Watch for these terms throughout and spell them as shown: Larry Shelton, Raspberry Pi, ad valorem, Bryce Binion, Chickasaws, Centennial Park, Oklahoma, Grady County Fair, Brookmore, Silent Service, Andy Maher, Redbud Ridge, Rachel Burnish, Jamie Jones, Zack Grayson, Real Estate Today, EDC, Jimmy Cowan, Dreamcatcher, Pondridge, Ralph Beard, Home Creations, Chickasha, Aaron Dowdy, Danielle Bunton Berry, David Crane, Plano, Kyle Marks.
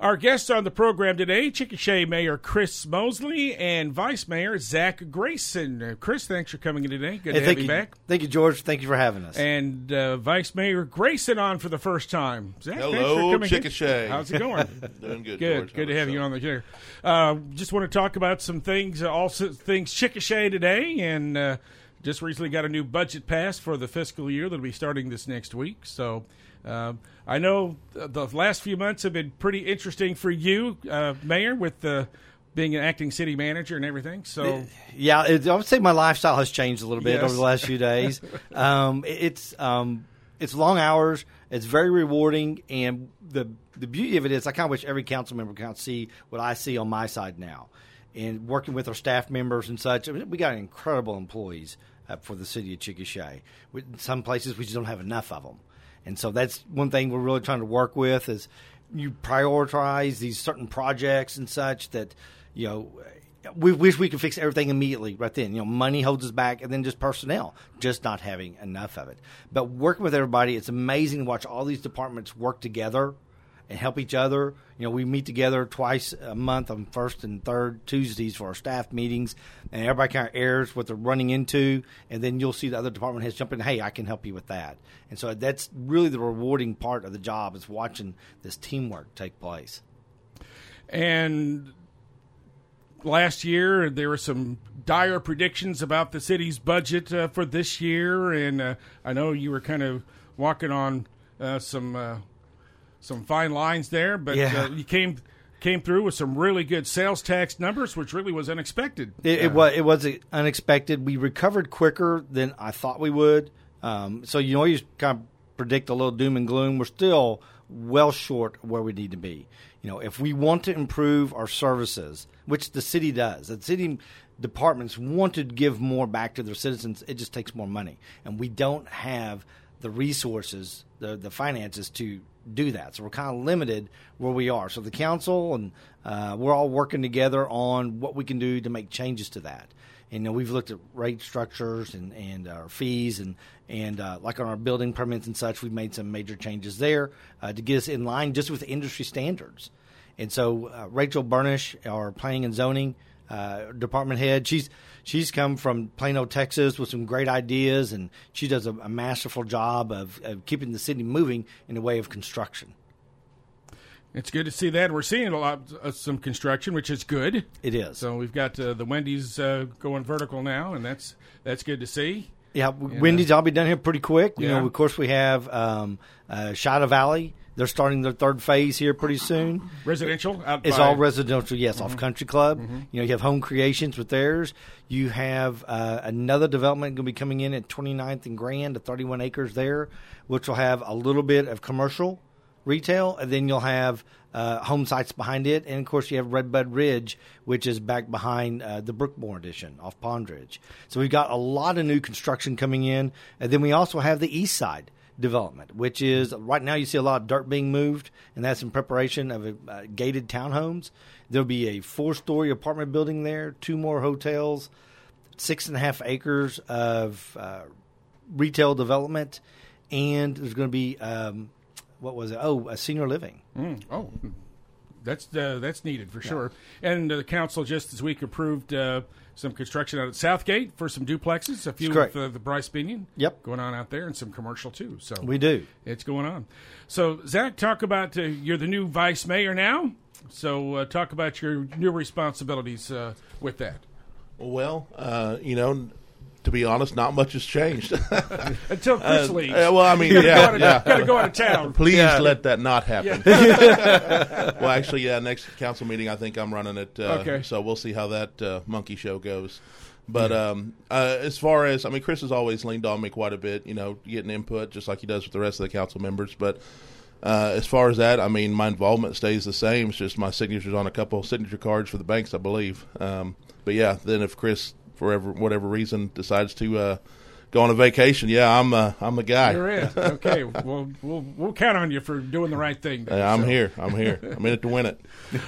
Our guests on the program today, Chickasha Mayor Chris Mosley and Vice Mayor Zack Grayson. Chris, thanks for coming in today. Good to have you back. Thank you, George. Thank you for having us. And Vice Mayor Grayson on for the first time. Zach, hello, Chickasha. How's it going? Doing good, George. Good to have you on the show. Just want to talk about some things, also things Chickasha today, and just recently got a new budget passed for the fiscal year that'll be starting this next week, so... I know the last few months have been pretty interesting for you, Mayor, with being an acting city manager and everything. So, yeah, I would say my lifestyle has changed a little bit over the last few days. It's long hours. It's very rewarding, and the beauty of it is I kind of wish every council member could kind of see what I see on my side now. And working with our staff members and such, I mean, we got incredible employees for the city of Chickasha. In some places, we just don't have enough of them. And so that's one thing we're really trying to work with is you prioritize these certain projects and such that, you know, we wish we could fix everything immediately right then. You know, money holds us back, and then just personnel, just not having enough of it. But working with everybody, it's amazing to watch all these departments work together and help each other. You know, we meet together twice a month on first and third Tuesdays for our staff meetings, and everybody kind of airs what they're running into, and then you'll see the other department heads jump in, hey, I can help you with that. And so that's really the rewarding part of the job is watching this teamwork take place. And last year there were some dire predictions about the city's budget for this year, and I know you were kind of walking on some fine lines there, but you came through with some really good sales tax numbers, which really was unexpected. It was unexpected. We recovered quicker than I thought we would. So you always kind of predict a little doom and gloom. We're still well short of where we need to be. You know, if we want to improve our services, which the city does, the city departments want to give more back to their citizens. It just takes more money, and we don't have the resources, the finances to do that. So we're kind of limited where we are. So the council and we're all working together on what we can do to make changes to that. And, you know, we've looked at rate structures and our fees and like on our building permits and such, we've made some major changes there to get us in line just with industry standards. And so Rachel Burnish, our planning and zoning department head, she's come from Plano, Texas, with some great ideas, and she does a masterful job of keeping the city moving in the way of construction. It's good to see that. We're seeing a lot of some construction, which is good. It is. So we've got the Wendy's going vertical now, and that's good to see. Yeah, and Wendy's, I'll be done here pretty quick. Yeah. You know, of course, we have Shada Valley. They're starting their third phase here pretty soon. Residential? It's all residential, yes, off Country Club. Mm-hmm. You know, you have Home Creations with theirs. You have another development going to be coming in at 29th and Grand, to 31 acres there, which will have a little bit of commercial retail, and then you'll have home sites behind it. And, of course, you have Redbud Ridge, which is back behind the Brookmore addition off Pondridge. So we've got a lot of new construction coming in. And then we also have the east side development, which is right now you see a lot of dirt being moved, and that's in preparation of gated townhomes. There'll be a 4-story apartment building there, 2 more hotels, 6.5 acres of retail development, and there's going to be a senior living. That's needed for sure. And the council just this week approved some construction out at Southgate for some duplexes, a few with the Bryce Binion going on out there, and some commercial too. So we do. It's going on. So, Zach, talk about you're the new vice mayor now. So talk about your new responsibilities with that. Well, you know, to be honest, not much has changed. Until Chris leaves. Well, I mean, got to go out of town. Please let that not happen. Yeah. Well, actually, next council meeting, I think I'm running it. So we'll see how that monkey show goes. But as far as, I mean, Chris has always leaned on me quite a bit, you know, getting input, just like he does with the rest of the council members. But as far as that, I mean, my involvement stays the same. It's just my signature's on a couple signature cards for the banks, I believe. But, yeah, then if Chris, for whatever reason, decides to go on a vacation, yeah, I'm a guy. You're it. Okay, we'll count on you for doing the right thing. Then, I'm here. I'm in it to win it.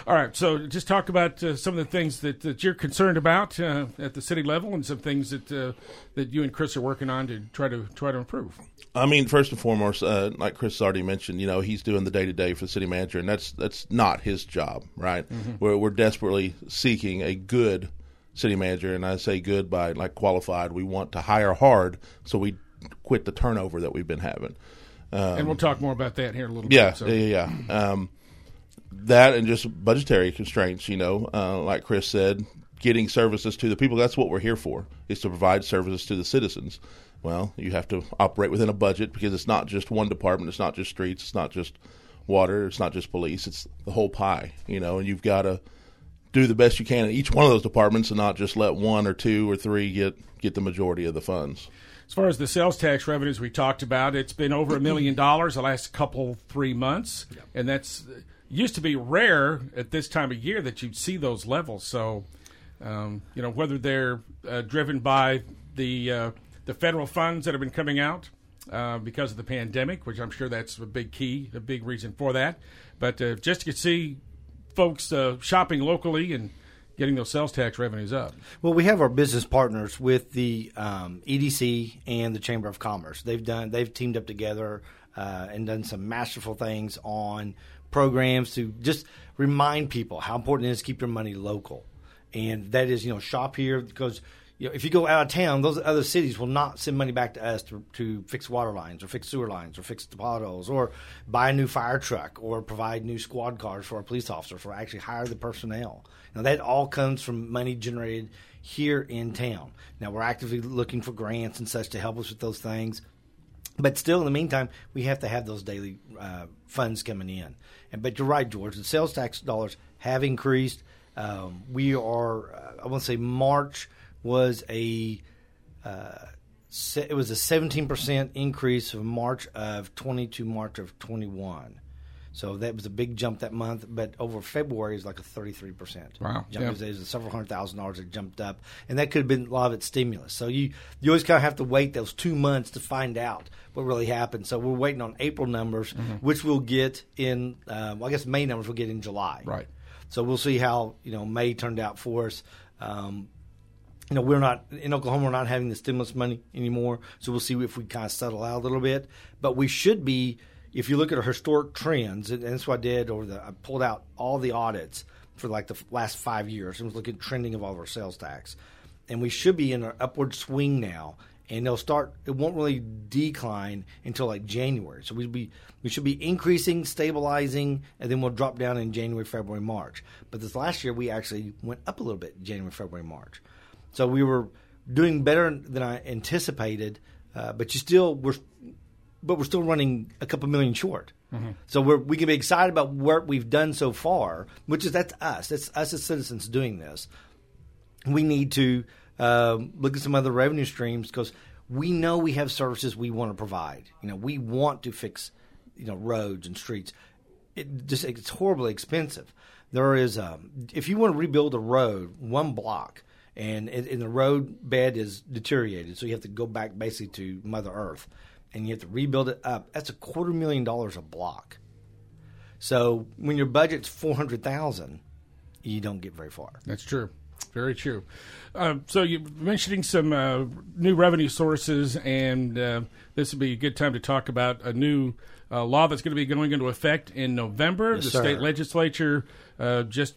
All right, so just talk about some of the things that you're concerned about at the city level, and some things that you and Chris are working on to try to improve. I mean, first and foremost, like Chris already mentioned, you know, he's doing the day-to-day for the city manager, and that's not his job, right? Mm-hmm. We're desperately seeking a good city manager, and I say good by like qualified. We want to hire hard, so we quit the turnover that we've been having. And we'll talk more about that here in a little bit. So. Yeah. That and just budgetary constraints, you know, like Chris said, getting services to the people. That's what we're here for, is to provide services to the citizens. Well, you have to operate within a budget because it's not just one department. It's not just streets. It's not just water. It's not just police. It's the whole pie, you know, and you've got to do the best you can in each one of those departments and not just let one or two or three get the majority of the funds. As far as the sales tax revenues we talked about, it's been over $1 million the last three months. Yep. And that's used to be rare at this time of year that you'd see those levels. So, you know, whether they're driven by the federal funds that have been coming out because of the pandemic, which I'm sure that's a big key, a big reason for that. But just to see folks shopping locally and getting those sales tax revenues up. Well, we have our business partners with the EDC and the Chamber of Commerce. They've teamed up together and done some masterful things on programs to just remind people how important it is to keep your money local. And that is, you know, shop here, because you know, if you go out of town, those other cities will not send money back to us to fix water lines or fix sewer lines or fix the potholes or buy a new fire truck or provide new squad cars for our police officers or actually hire the personnel. Now, that all comes from money generated here in town. Now, we're actively looking for grants and such to help us with those things. But still, in the meantime, we have to have those daily funds coming in. But you're right, George. The sales tax dollars have increased. We are, I want to say March – It was a 17% increase from March of 20 to March of 21. So that was a big jump that month, but over February is like a 33%. Wow. Jump. Yeah. It was several $100,000 that jumped up, and that could have been a lot of its stimulus. So you always kind of have to wait those 2 months to find out what really happened. So we're waiting on April numbers, mm-hmm. which we'll get in, I guess May numbers we'll get in July. Right. So we'll see how, you know, May turned out for us. You know, we're not in Oklahoma. We're not having the stimulus money anymore, so we'll see if we kind of settle out a little bit. But we should be. If you look at our historic trends, and that's what I did. I pulled out all the audits for like the last 5 years and was looking at trending of all of our sales tax, and we should be in an upward swing now. And they'll start. It won't really decline until like January. So we should be increasing, stabilizing, and then we'll drop down in January, February, March. But this last year we actually went up a little bit, January, February, March. So we were doing better than I anticipated, but we're still running a couple million short. Mm-hmm. So we can be excited about what we've done so far, which is that's us. That's us as citizens doing this. We need to look at some other revenue streams because we know we have services we want to provide. You know, we want to fix, you know, roads and streets. It's horribly expensive. There is if you want to rebuild a road one block. And the road bed is deteriorated, so you have to go back basically to Mother Earth, and you have to rebuild it up. That's $250,000 a block. So when your budget's $400,000, you don't get very far. That's true, very true. So you're mentioning some new revenue sources, and this would be a good time to talk about a new law that's going to be going into effect in November. Yes, the state legislature just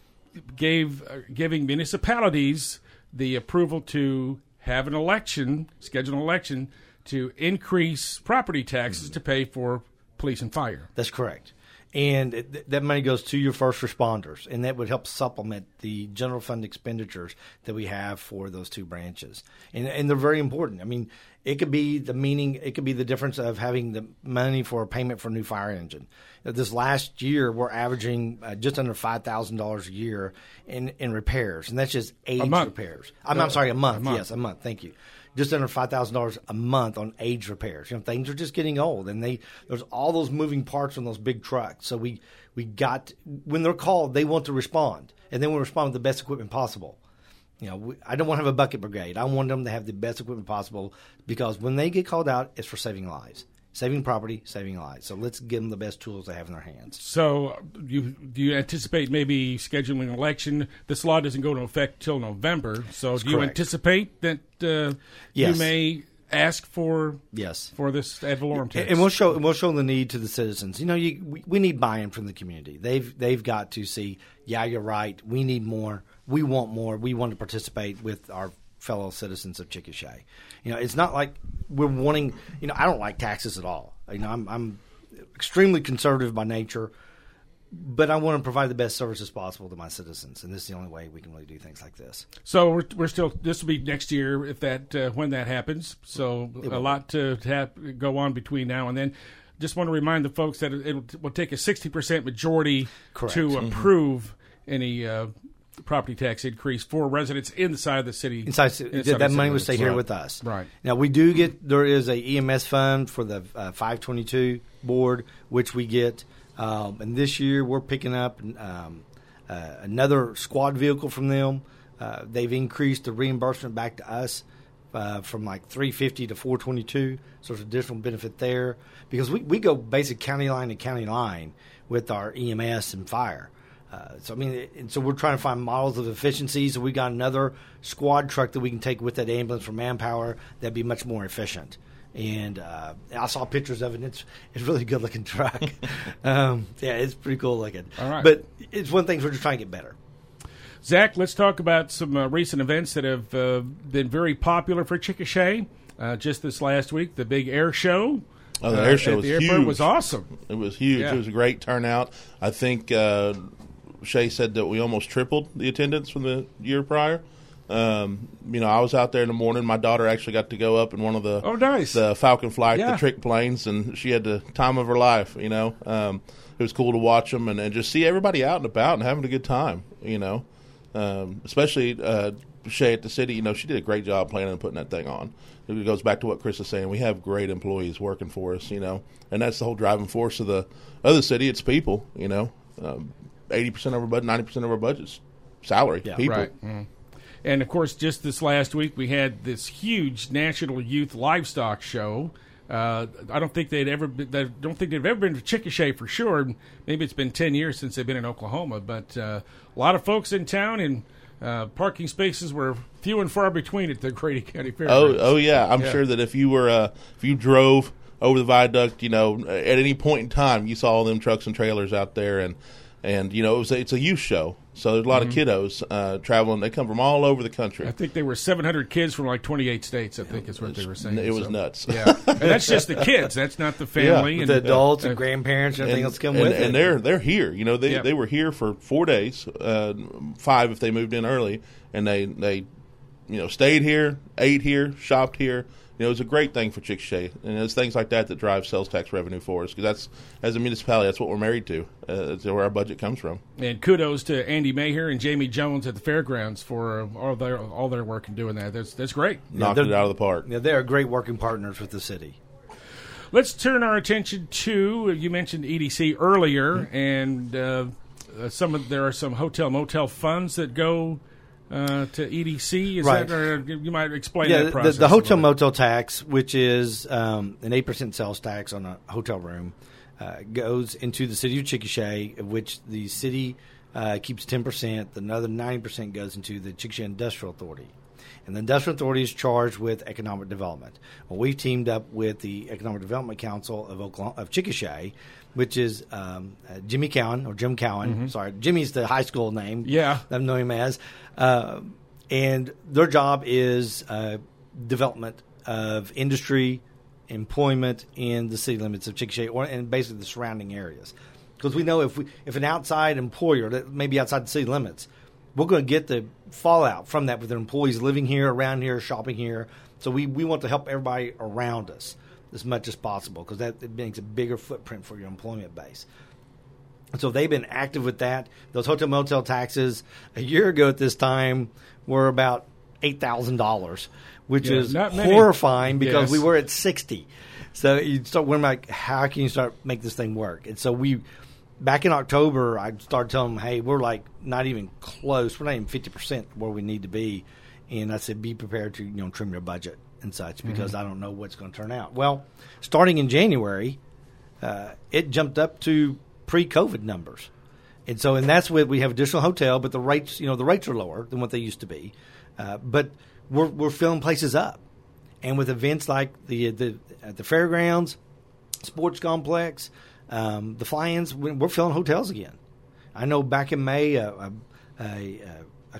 giving municipalities the approval to have an election, schedule an election, to increase property taxes to pay for police and fire. That's correct. And that money goes to your first responders, and that would help supplement the general fund expenditures that we have for those two branches. And they're very important. I mean, it could be the difference of having the money for a payment for a new fire engine. This last year, we're averaging just under $5,000 a year in repairs, and that's just age repairs. I'm sorry, a month. Yes, a month. Thank you. Just under $5,000 a month on age repairs. You know, things are just getting old, and there's all those moving parts on those big trucks. So we got – when they're called, they want to respond, and they want to respond with the best equipment possible. You know, I don't want to have a bucket brigade. I want them to have the best equipment possible, because when they get called out, it's for saving lives. Saving property, saving lives. So let's give them the best tools they have in their hands. So do you anticipate maybe scheduling an election? This law doesn't go into effect till November. So that's do correct. You anticipate that yes. You may ask for yes. for this ad valorem tax? And we'll show the need to the citizens. You know, we need buy-in from the community. They've got to see, yeah, you're right. We need more. We want more. We want to participate with our fellow citizens of Chickasha. You know, it's not like we're wanting, you know, I don't like taxes at all. You know, I'm extremely conservative by nature, but I want to provide the best services possible to my citizens, and this is the only way we can really do things like this. So we're still, this will be next year if that when that happens. So a lot to go on between now and then. Just want to remind the folks that it will take a 60% majority correct. To mm-hmm. approve any property tax increase for residents inside the city. Inside that money would stay here with us. Right. Now, we do get, there is a EMS fund for the 522 board, which we get. And this year we're picking up another squad vehicle from them. They've increased the reimbursement back to us from like $350 to $422. So there's additional benefit there, because we go basic county line to county line with our EMS and fire. So, I mean, and so we're trying to find models of efficiencies. So we got another squad truck that we can take with that ambulance for manpower that'd be much more efficient. And I saw pictures of it, and it's a really good-looking truck. Yeah, it's pretty cool-looking. All right. But it's one of the things we're just trying to get better. Zach, let's talk about some recent events that have been very popular for Chickasha. Just this last week, the big air show. Oh, the air show was huge. The airport was awesome. It was huge. Yeah. It was a great turnout. I think Shay said that we almost tripled the attendance from the year prior. You know, I was out there in the morning. My daughter actually got to go up in one of the the Falcon Flight, yeah. the trick planes, and she had the time of her life, you know. It was cool to watch them and just see everybody out and about and having a good time, you know. Especially Shay at the city, you know, she did a great job planning and putting that thing on. It goes back to what Chris is saying. We have great employees working for us, you know, and that's the whole driving force of the other city. It's people, you know. 80% of our budget, 90% of our budget's salary, yeah, people. Right. Mm-hmm. And, of course, just this last week, we had this huge National Youth Livestock Show. I don't think they've ever been to Chickasha for sure. Maybe it's been 10 years since they've been in Oklahoma. But a lot of folks in town, and parking spaces were few and far between at the Grady County Fair. Oh yeah. I'm sure that if you were if you drove over the viaduct, you know, at any point in time, you saw all them trucks and trailers out there. And you know, it's a youth show. So there's a lot mm-hmm. of kiddos traveling. They come from all over the country. I think they were 700 kids from like 28 states, I think is what they were saying. It was nuts. Yeah. And that's just the kids. That's not the family. Yeah. And the adults and grandparents and everything else come with it. And they're here. You know, they were here for 4 days, 5 if they moved in early. And they you know, stayed here, ate here, shopped here. You know, it's a great thing for Chickasha, and it's things like that that drive sales tax revenue for us, because that's, as a municipality, that's what we're married to. That's where our budget comes from. And kudos to Andy Maher and Jamie Jones at the fairgrounds for all their work in doing that. That's great. Knocked it out of the park. Yeah, they are great working partners with the city. Let's turn our attention to, you mentioned EDC earlier, and there are some hotel motel funds that go to EDC, is right. that, or you might explain that process. The hotel motel tax, which is an 8% sales tax on a hotel room, goes into the city of Chickasha, of which the city keeps 10%. Another 90% goes into the Chickasha Industrial Authority. And the Industrial Authority is charged with economic development. Well, we've teamed up with the Economic Development Council of Chickasha, which is Jimmy Cowan, or Jim Cowan. Mm-hmm. Sorry, Jimmy's the high school name. Yeah. I've known him as. And their job is development of industry, employment in the city limits of Chickasha, and basically the surrounding areas. Because we know if an outside employer, that maybe outside the city limits, we're going to get the fallout from that with their employees living here, around here, shopping here. So we want to help everybody around us as much as possible, because that makes a bigger footprint for your employment base. And so they've been active with that. Those hotel motel taxes a year ago at this time were about $8,000, which is horrifying because we were at 60. So you start wondering, like, how can you start make this thing work? And so we back in October, I started telling them, hey, we're like not even close. We're not even 50% where we need to be. And I said, be prepared to, you know, trim your budget and such because I don't know what's going to turn out. Well, starting in January, it jumped up to pre-COVID numbers. And so, and that's where we have additional hotel, but the rates, you know, the rates are lower than what they used to be. But we're filling places up. And with events like the fairgrounds, sports complex, the fly-ins, we're filling hotels again. I know back in May, a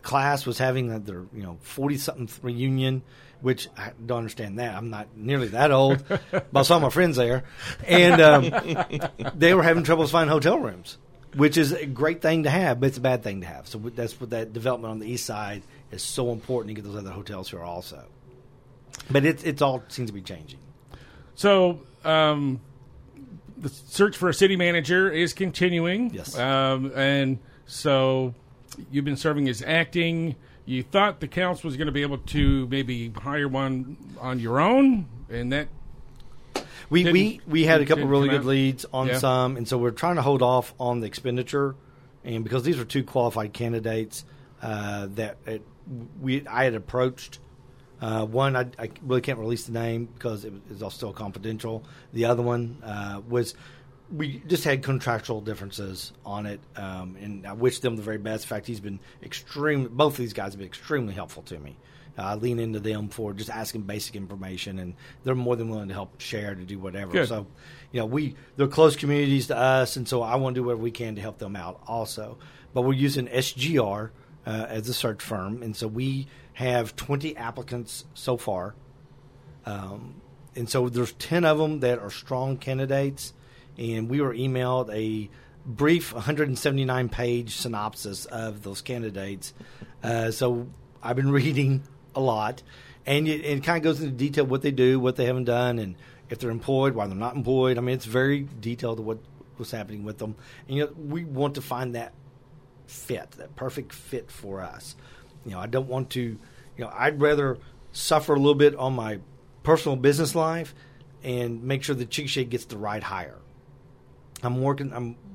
class was having their 40-something reunion, which I don't understand that. I'm not nearly that old, but I saw my friends there. And they were having trouble finding hotel rooms, which is a great thing to have, but it's a bad thing to have. So that's what that development on the east side is so important to get those other hotels here also. But it's all seems to be changing. So the search for a city manager is continuing. Yes. And so... You've been serving as acting. You thought the council was going to be able to maybe hire one on your own, and that we had a couple really good leads on some, and so we're trying to hold off on the expenditure, and because these were two qualified candidates I had approached. One, I really can't release the name because it was still confidential. The other one was. We just had contractual differences on it, and I wish them the very best. In fact, both of these guys have been extremely helpful to me. I lean into them for just asking basic information, and they're more than willing to help share, to do whatever. Good. So, they're close communities to us, and so I want to do whatever we can to help them out also. But we're using SGR as a search firm, and so we have 20 applicants so far. And so there's 10 of them that are strong candidates. And we were emailed a brief 179-page synopsis of those candidates. So I've been reading a lot. And it kind of goes into detail what they do, what they haven't done, and if they're employed, why they're not employed. I mean, it's very detailed of what's happening with them. And, we want to find that fit, that perfect fit for us. I don't want to I'd rather suffer a little bit on my personal business life and make sure that Chickasha gets the right hire. I'm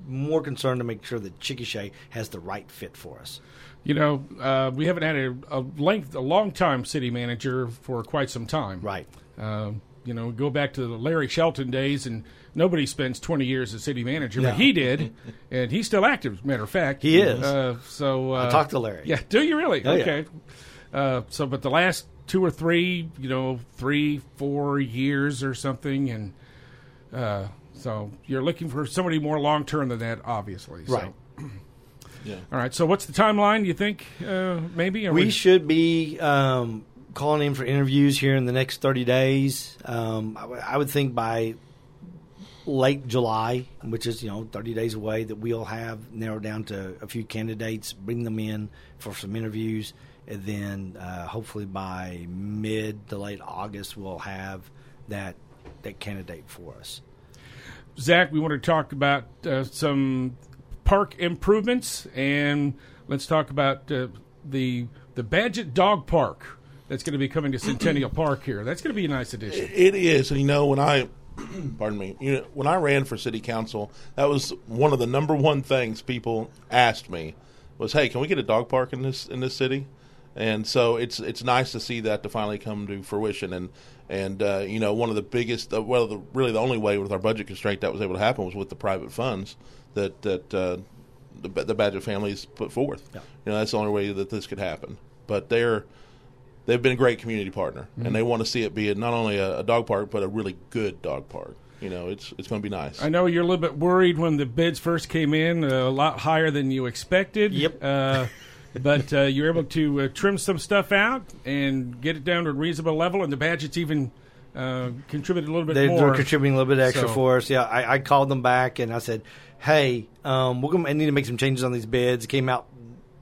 more concerned to make sure that Chickasha has the right fit for us. We haven't had a long-time city manager for quite some time. Right. Go back to the Larry Shelton days, and nobody spends 20 years as city manager, but he did, and he's still active, as a matter of fact. He is. I talked to Larry. Yeah, do you really? Oh, okay. Yeah. But the last two or three, 3-4 years or something, and – so you're looking for somebody more long-term than that, obviously. Right. So. Yeah. All right. So what's the timeline, you think, maybe? We should be calling in for interviews here in the next 30 days. I would think by late July, which is, 30 days away, that we'll have narrowed down to a few candidates, bring them in for some interviews, and then hopefully by mid to late August we'll have that candidate for us. Zach, we want to talk about some park improvements, and let's talk about the Badgett Dog Park that's going to be coming to Centennial Park here. That's going to be a nice addition. It is. When I ran for city council, that was one of the number one things people asked me was, "Hey, can we get a dog park in this city?" And so it's nice to see that to finally come to fruition. And one of the biggest, really the only way with our budget constraint that was able to happen was with the private funds that the Badgett families put forth. Yeah. That's the only way that this could happen. But they've been a great community partner, and they want to see it be not only a dog park but a really good dog park. It's going to be nice. I know you're a little bit worried when the bids first came in, a lot higher than you expected. Yep. But you're able to trim some stuff out and get it down to a reasonable level, and the Badgett's even contributed a little bit more. They're contributing a little bit extra for us. Yeah, I called them back, and I said, hey, I need to make some changes on these bids. It came out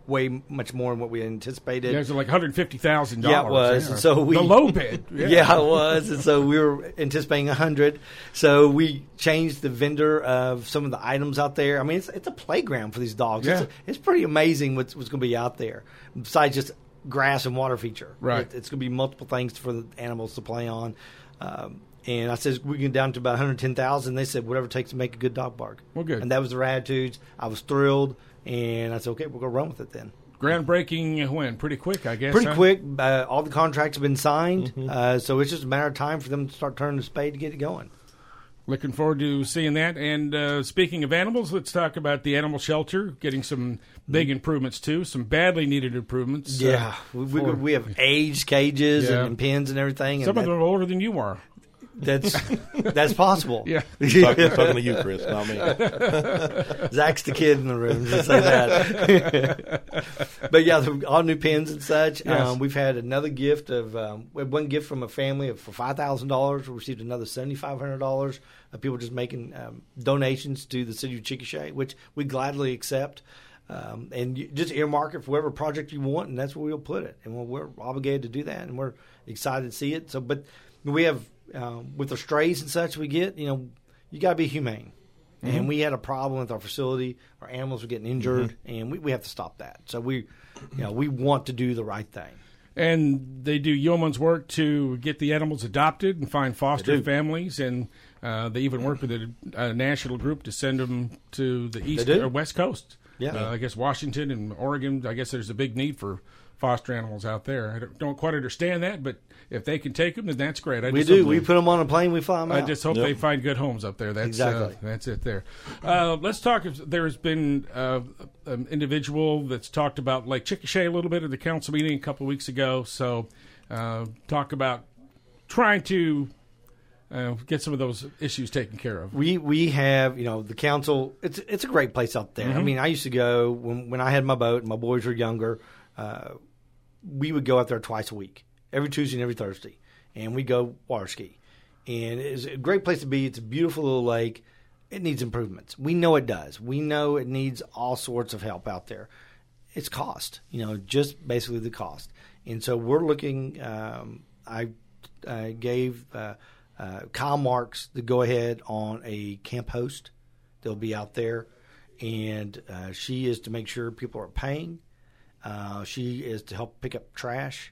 way much more than what we anticipated. Yeah, it was like $150,000. Yeah, it was. Yeah. And so the low bid. Yeah. Yeah, it was. And so we were anticipating $100,000. So we changed the vendor of some of the items out there. I mean, it's a playground for these dogs. Yeah. It's pretty amazing what's going to be out there, besides just grass and water feature. Right. It's going to be multiple things for the animals to play on. And I said, we get down to about $110,000. They said, whatever it takes to make a good dog bark. Well, good. And that was their attitudes. I was thrilled. And I said, okay, we'll go run with it then. Groundbreaking when? Pretty quick, I guess. Pretty quick. All the contracts have been signed. Mm-hmm. So it's just a matter of time for them to start turning the spade to get it going. Looking forward to seeing that. And speaking of animals, let's talk about the animal shelter, getting some big improvements, too, some badly needed improvements. Yeah. We have aged cages and pens and everything. Some of them are older than you are. That's possible. Yeah. Talking to you, Chris, not me. Zach's the kid in the room. Just say that. But, yeah, all new pens and such. Yes. We've had another gift of we had one gift from a family for $5,000. We received another $7,500 of people just making donations to the city of Chickasha, which we gladly accept. And you just earmark it for whatever project you want, and that's where we'll put it. And we're obligated to do that, and we're excited to see it. So, but we have – with the strays and such we get, you got to be humane. Mm-hmm. And we had a problem with our facility. Our animals were getting injured, mm-hmm. and we have to stop that. So we want to do the right thing. And they do yeoman's work to get the animals adopted and find foster families. And they even work with a national group to send them to the east or west coast. Yeah. I guess Washington and Oregon, I guess there's a big need for foster animals out there. I don't quite understand that, but if they can take them, then that's great. We put them on a plane, we fly them out. I just hope they find good homes up there. That's exactly. That's it there. Let's talk if there's been an individual that's talked about Lake Chickasha a little bit at the council meeting a couple of weeks ago. So talk about trying to get some of those issues taken care of. We have, the council. It's a great place out there. Mm-hmm. I mean, I used to go when I had my boat and my boys were younger. We would go out there twice a week, every Tuesday and every Thursday, and we go water ski. And it's a great place to be. It's a beautiful little lake. It needs improvements. We know it does. We know it needs all sorts of help out there. It's cost, just basically the cost. And so we're looking. I gave Kyle Marks the go-ahead on a camp host. They'll be out there, and she is to make sure people are paying. She is to help pick up trash.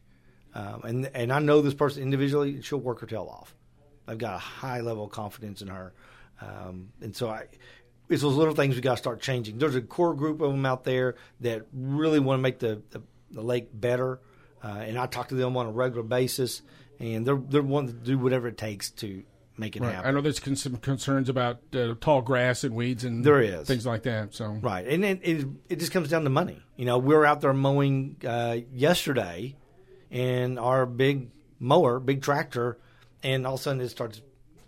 And I know this person individually. She'll work her tail off. I've got a high level of confidence in her. And so it's those little things we got to start changing. There's a core group of them out there that really want to make the lake better. And I talk to them on a regular basis. And they're wanting to do whatever it takes to make it happen. I know there's some concerns about tall grass and weeds and things like that. So right, and it just comes down to money. We were out there mowing yesterday, and our big mower, big tractor, and all of a sudden it starts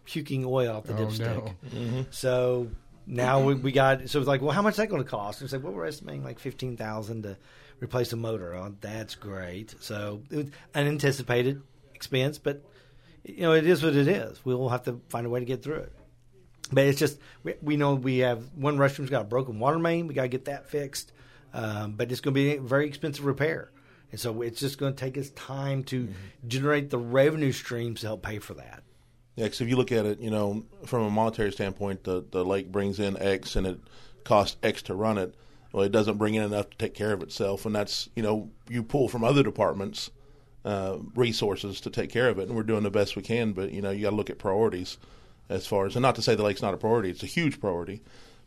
puking oil out the dipstick. No. Mm-hmm. So now we got. So it's like, well, how much is that going to cost? And it's like, well, we're estimating like $15,000 to replace the motor. Oh, that's great. So it was unanticipated expense, but. It is what it is. We'll have to find a way to get through it. But it's just, we know we have one restroom's got a broken water main. We got to get that fixed. But it's going to be a very expensive repair. And so it's just going to take us time to generate the revenue streams to help pay for that. Yeah, because if you look at it, from a monetary standpoint, the lake brings in X and it costs X to run it. Well, it doesn't bring in enough to take care of itself. And that's, you pull from other departments. Resources to take care of it, and we're doing the best we can, but you got to look at priorities as far as, and not to say the lake's not a priority, it's a huge priority,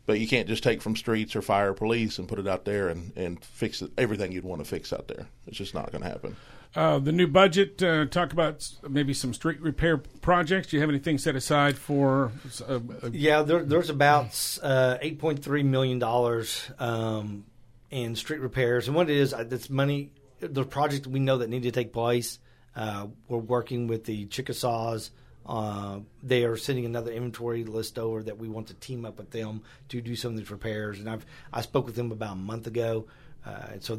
but you can't just take from streets or fire or police and put it out there and fix it, everything you'd want to fix out there. It's just not going to happen. The new budget, talk about maybe some street repair projects. Do you have anything set aside for? There's about $8.3 million in street repairs, and what it is, that's money. The project we know that need to take place, we're working with the Chickasaws. They are sending another inventory list over that we want to team up with them to do some of these repairs. And I spoke with them about a month ago, and so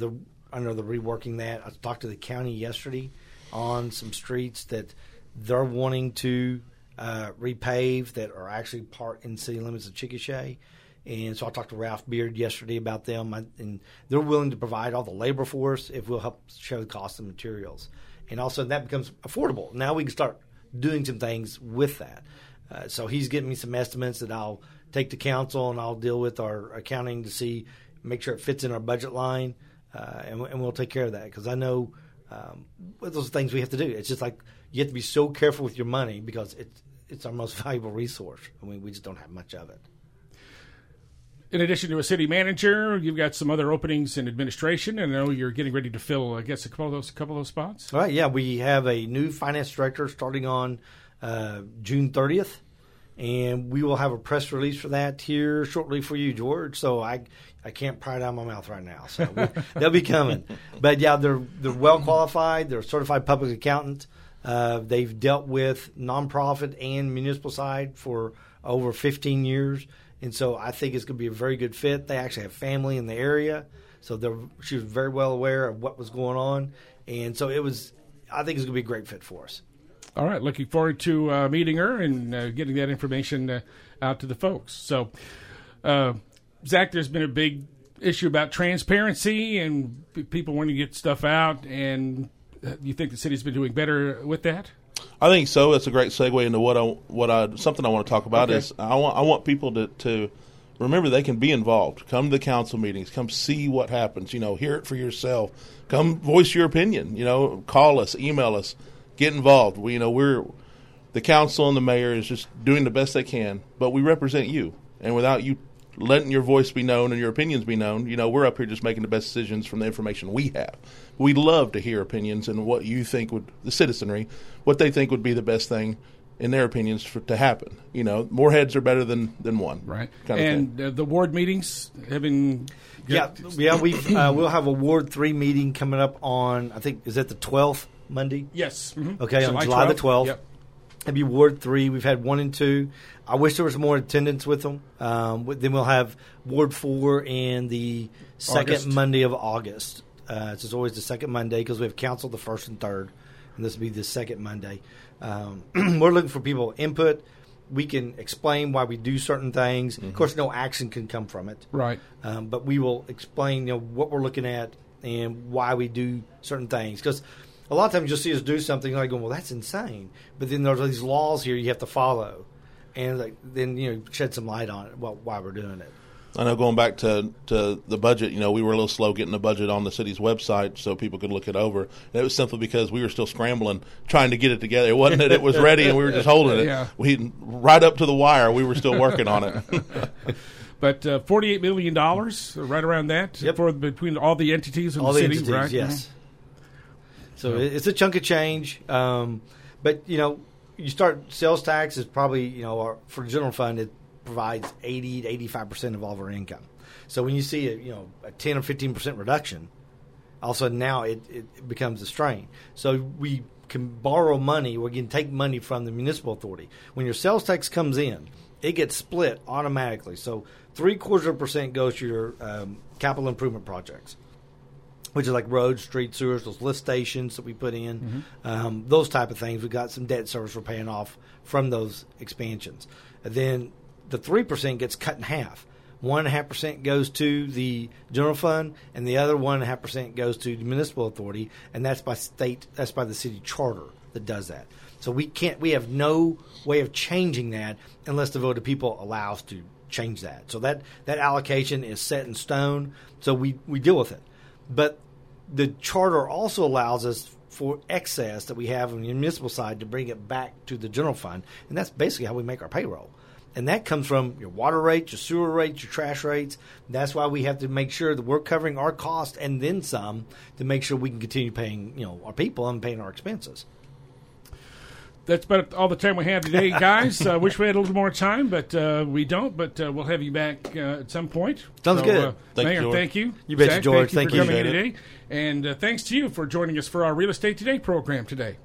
I know they're reworking that. I talked to the county yesterday on some streets that they're wanting to repave that are actually part in city limits of Chickasha. And so I talked to Ralph Beard yesterday about them, and they're willing to provide all the labor force if we'll help share the cost of materials. And also that becomes affordable. Now we can start doing some things with that. So he's getting me some estimates that I'll take to council, and I'll deal with our accounting to see, make sure it fits in our budget line, and we'll take care of that because I know those things we have to do. It's just like you have to be so careful with your money because it's it's our most valuable resource. I mean, we just don't have much of it. In addition to a city manager, you've got some other openings in administration, and I know you're getting ready to fill, I guess, a couple of those spots. All right, yeah, we have a new finance director starting on June 30th, and we will have a press release for that here shortly for you, George. So I can't pry it out of my mouth right now. So they'll be coming. But yeah, they're well qualified. They're a certified public accountant. They've dealt with nonprofit and municipal side for over 15 years. And so I think it's going to be a very good fit. They actually have family in the area, so she was very well aware of what was going on. And so I think it's going to be a great fit for us. All right, looking forward to meeting her and getting that information out to the folks. So, Zach, there's been a big issue about transparency and people wanting to get stuff out, and you think the city's been doing better with that? I think so. It's a great segue into something I want to talk about. Okay. Is I want people to remember they can be involved. Come to the council meetings. Come see what happens. You know, hear it for yourself. Come voice your opinion. You know, call us, email us, get involved. We're the council and the mayor is just doing the best they can, but we represent you. And without you letting your voice be known and your opinions be known, we're up here just making the best decisions from the information we have. We love to hear opinions and what you think what they think would be the best thing in their opinions to happen. More heads are better than one. Right. The ward meetings have been good. Yeah, we'll have a Ward 3 meeting coming up on, I think, is that the 12th Monday? Yes. Mm-hmm. Okay, on July 12th. The 12th. Yep. It'll be Ward 3. We've had 1 and 2. I wish there was more attendance with them. Then we'll have Ward 4 and the second Monday of August. So it's always the second Monday because we have council the first and third, and this will be the second Monday. We're looking for people input. We can explain why we do certain things. Mm-hmm. Of course, no action can come from it. Right. But we will explain what we're looking at and why we do certain things because – a lot of times you'll see us do something like going, well, that's insane. But then there's these laws here you have to follow. And then shed some light on it why we're doing it. I know going back to the budget, we were a little slow getting the budget on the city's website so people could look it over. And it was simply because we were still scrambling, trying to get it together. It wasn't that it was ready and we were just holding it. Yeah. Right up to the wire, we were still working on it. But $48 million, right around that, yep. Between all the entities in the city, entities, right? Yes. Mm-hmm. So it's a chunk of change, but you start sales tax is probably for general fund it provides 80 to 85% of all of our income. So when you see a 10 or 15% reduction, all of a sudden now it becomes a strain. So we can borrow money. We can take money from the municipal authority. When your sales tax comes in, it gets split automatically. So 0.75% goes to your capital improvement projects, which is like roads, street sewers, those lift stations that we put in, mm-hmm. Those type of things. We've got some debt service we're paying off from those expansions. And then the 3% gets cut in half. 1.5% goes to the general fund, and the other 1.5% goes to the municipal authority, and that's by the city charter that does that. So we have no way of changing that unless the vote of people allow us to change that. So that allocation is set in stone, so we deal with it. But the charter also allows us for excess that we have on the municipal side to bring it back to the general fund, and that's basically how we make our payroll. And that comes from your water rates, your sewer rates, your trash rates. That's why we have to make sure that we're covering our cost and then some to make sure we can continue paying our people and paying our expenses. That's about all the time we have today, guys. I wish we had a little more time, but we don't. But we'll have you back at some point. Sounds good. Mayor, thank you. You betcha, George. Thank you for coming today. And thanks to you for joining us for our Real Estate Today program today.